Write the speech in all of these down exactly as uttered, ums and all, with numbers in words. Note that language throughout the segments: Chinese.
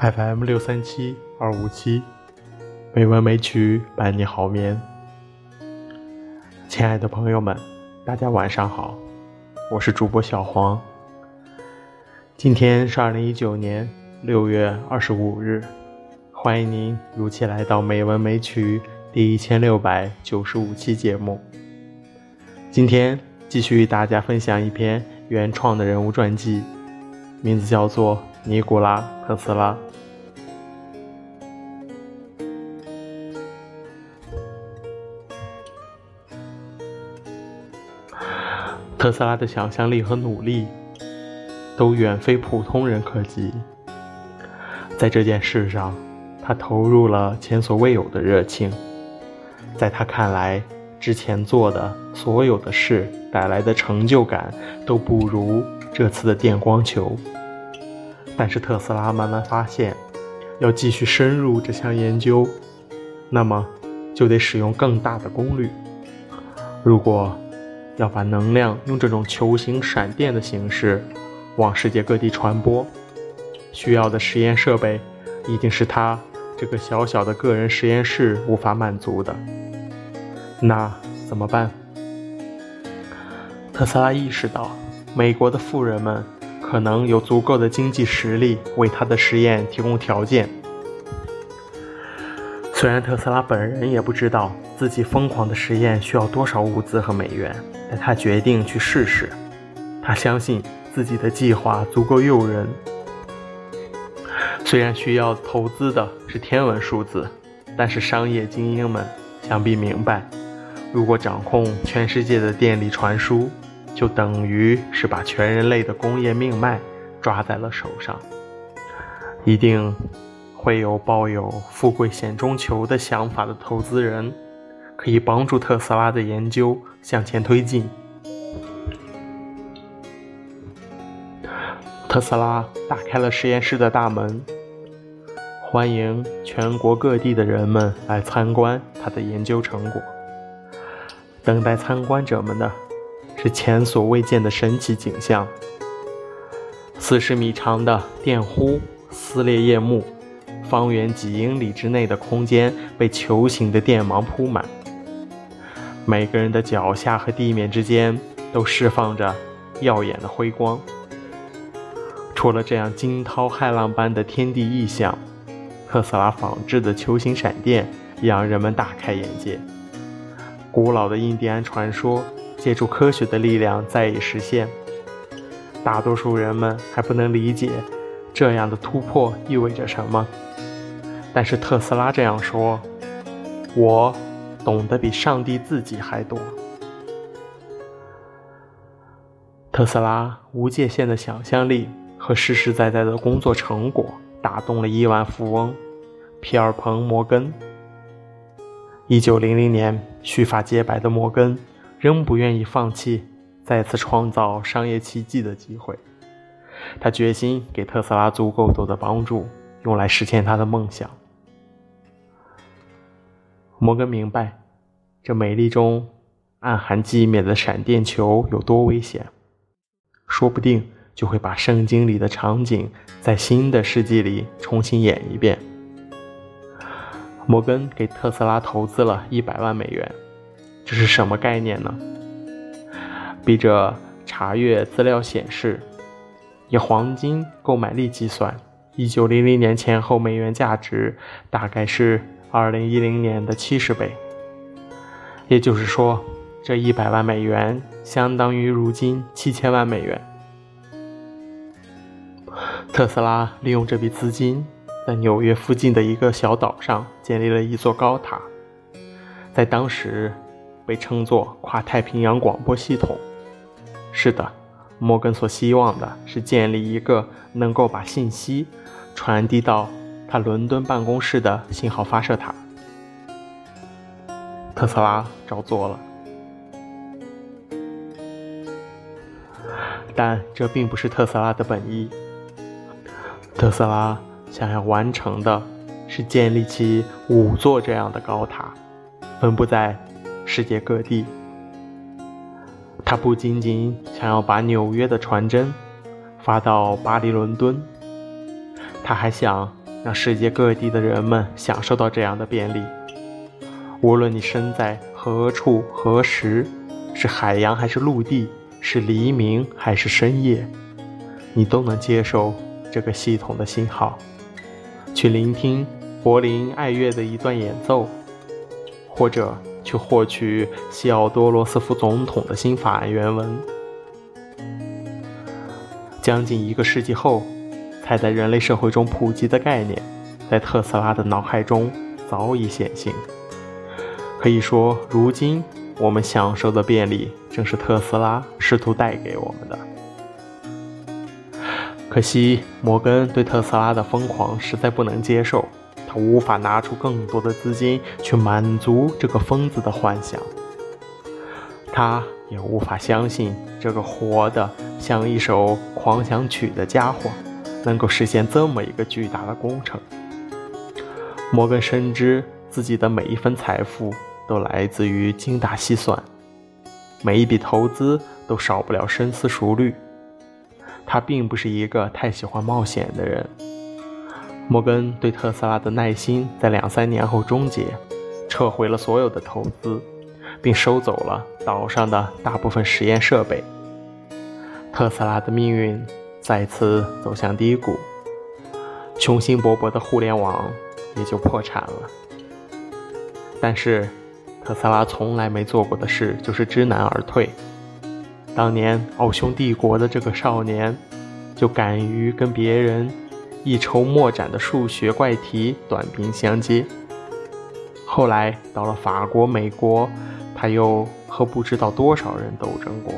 F M 六三七二五七，美文美曲伴你好眠。亲爱的朋友们，大家晚上好，我是主播小黄。今天是二零一九年六月二十五日，欢迎您如期来到《美文美曲》第一千六百九十五期节目。今天继续与大家分享一篇原创的人物传记，名字叫做尼古拉·特斯拉。特斯拉的想象力和努力都远非普通人可及，在这件事上，他投入了前所未有的热情。在他看来，之前做的所有的事带来的成就感都不如这次的电光球。但是特斯拉慢慢发现，要继续深入这项研究，那么就得使用更大的功率。如果要把能量用这种球形闪电的形式往世界各地传播，需要的实验设备已经是他这个小小的个人实验室无法满足的。那怎么办？特斯拉意识到，美国的富人们可能有足够的经济实力为他的实验提供条件。虽然特斯拉本人也不知道自己疯狂的实验需要多少物资和美元，但他决定去试试。他相信自己的计划足够诱人。虽然需要投资的是天文数字，但是商业精英们想必明白，如果掌控全世界的电力传输，就等于是把全人类的工业命脉抓在了手上，一定会有抱有富贵险中求的想法的投资人，可以帮助特斯拉的研究向前推进。特斯拉打开了实验室的大门，欢迎全国各地的人们来参观他的研究成果。等待参观者们的是前所未见的神奇景象，四十米长的电弧撕裂夜幕，方圆几英里之内的空间被球形的电芒铺满，每个人的脚下和地面之间都释放着耀眼的辉光。除了这样惊涛骇浪般的天地异象，特斯拉仿制的球形闪电也让人们大开眼界。古老的印第安传说借助科学的力量再以实现，大多数人们还不能理解这样的突破意味着什么，但是特斯拉这样说：我懂得比上帝自己还多。特斯拉无界限的想象力和实实在在的工作成果打动了亿万富翁皮尔彭·摩根。一九零零年，须发皆白的摩根仍不愿意放弃再次创造商业奇迹的机会，他决心给特斯拉足够多的帮助，用来实现他的梦想。摩根明白，这美丽中暗含寂灭的闪电球有多危险，说不定就会把圣经里的场景在新的世纪里重新演一遍。摩根给特斯拉投资了一百万美元。这是什么概念呢？笔者查阅资料显示，以黄金购买力计算，一九零零年前后美元价值大概是二零一零年的七十倍。也就是说，这一百万美元相当于如今七千万美元。特斯拉利用这笔资金，在纽约附近的一个小岛上建立了一座高塔，在当时被称作跨太平洋广播系统。是的，摩根所希望的是建立一个能够把信息传递到他伦敦办公室的信号发射塔。特斯拉照做了，但这并不是特斯拉的本意。特斯拉想要完成的是建立起五座这样的高塔，分布在世界各地。他不仅仅想要把纽约的传真发到巴黎、伦敦，他还想让世界各地的人们享受到这样的便利。无论你身在何处何时，是海洋还是陆地，是黎明还是深夜，你都能接受这个系统的信号，去聆听柏林爱乐的一段演奏，或者去获取西奥多·罗斯福总统的新法案原文。将近一个世纪后，才在人类社会中普及的概念，在特斯拉的脑海中早已显性。可以说，如今我们享受的便利，正是特斯拉试图带给我们的。可惜，摩根对特斯拉的疯狂实在不能接受，他无法拿出更多的资金去满足这个疯子的幻想。他也无法相信这个活得像一首狂想曲的家伙能够实现这么一个巨大的工程。摩根深知自己的每一分财富都来自于精打细算，每一笔投资都少不了深思熟虑。他并不是一个太喜欢冒险的人。摩根对特斯拉的耐心在两三年后终结，撤回了所有的投资，并收走了岛上的大部分实验设备。特斯拉的命运再次走向低谷，雄心勃勃的互联网也就破产了。但是，特斯拉从来没做过的事就是知难而退。当年奥匈帝国的这个少年，就敢于跟别人一筹莫展的数学怪题短兵相接。后来到了法国、美国，他又和不知道多少人斗争过，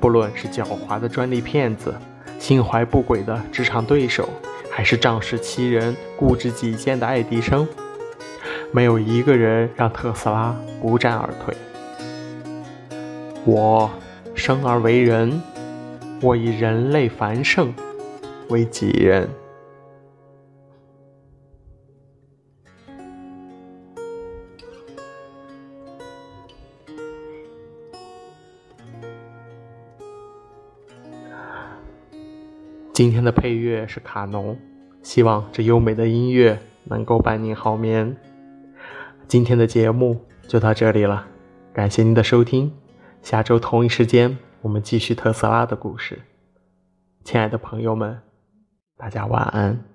不论是狡猾的专利骗子、心怀不轨的职场对手，还是仗势欺人、固执己见的爱迪生，没有一个人让特斯拉不战而退。我生而为人，我以人类繁盛为己任。今天的配乐是卡农，希望这优美的音乐能够伴您好眠。今天的节目就到这里了，感谢您的收听。下周同一时间，我们继续特斯拉的故事。亲爱的朋友们，大家晚安。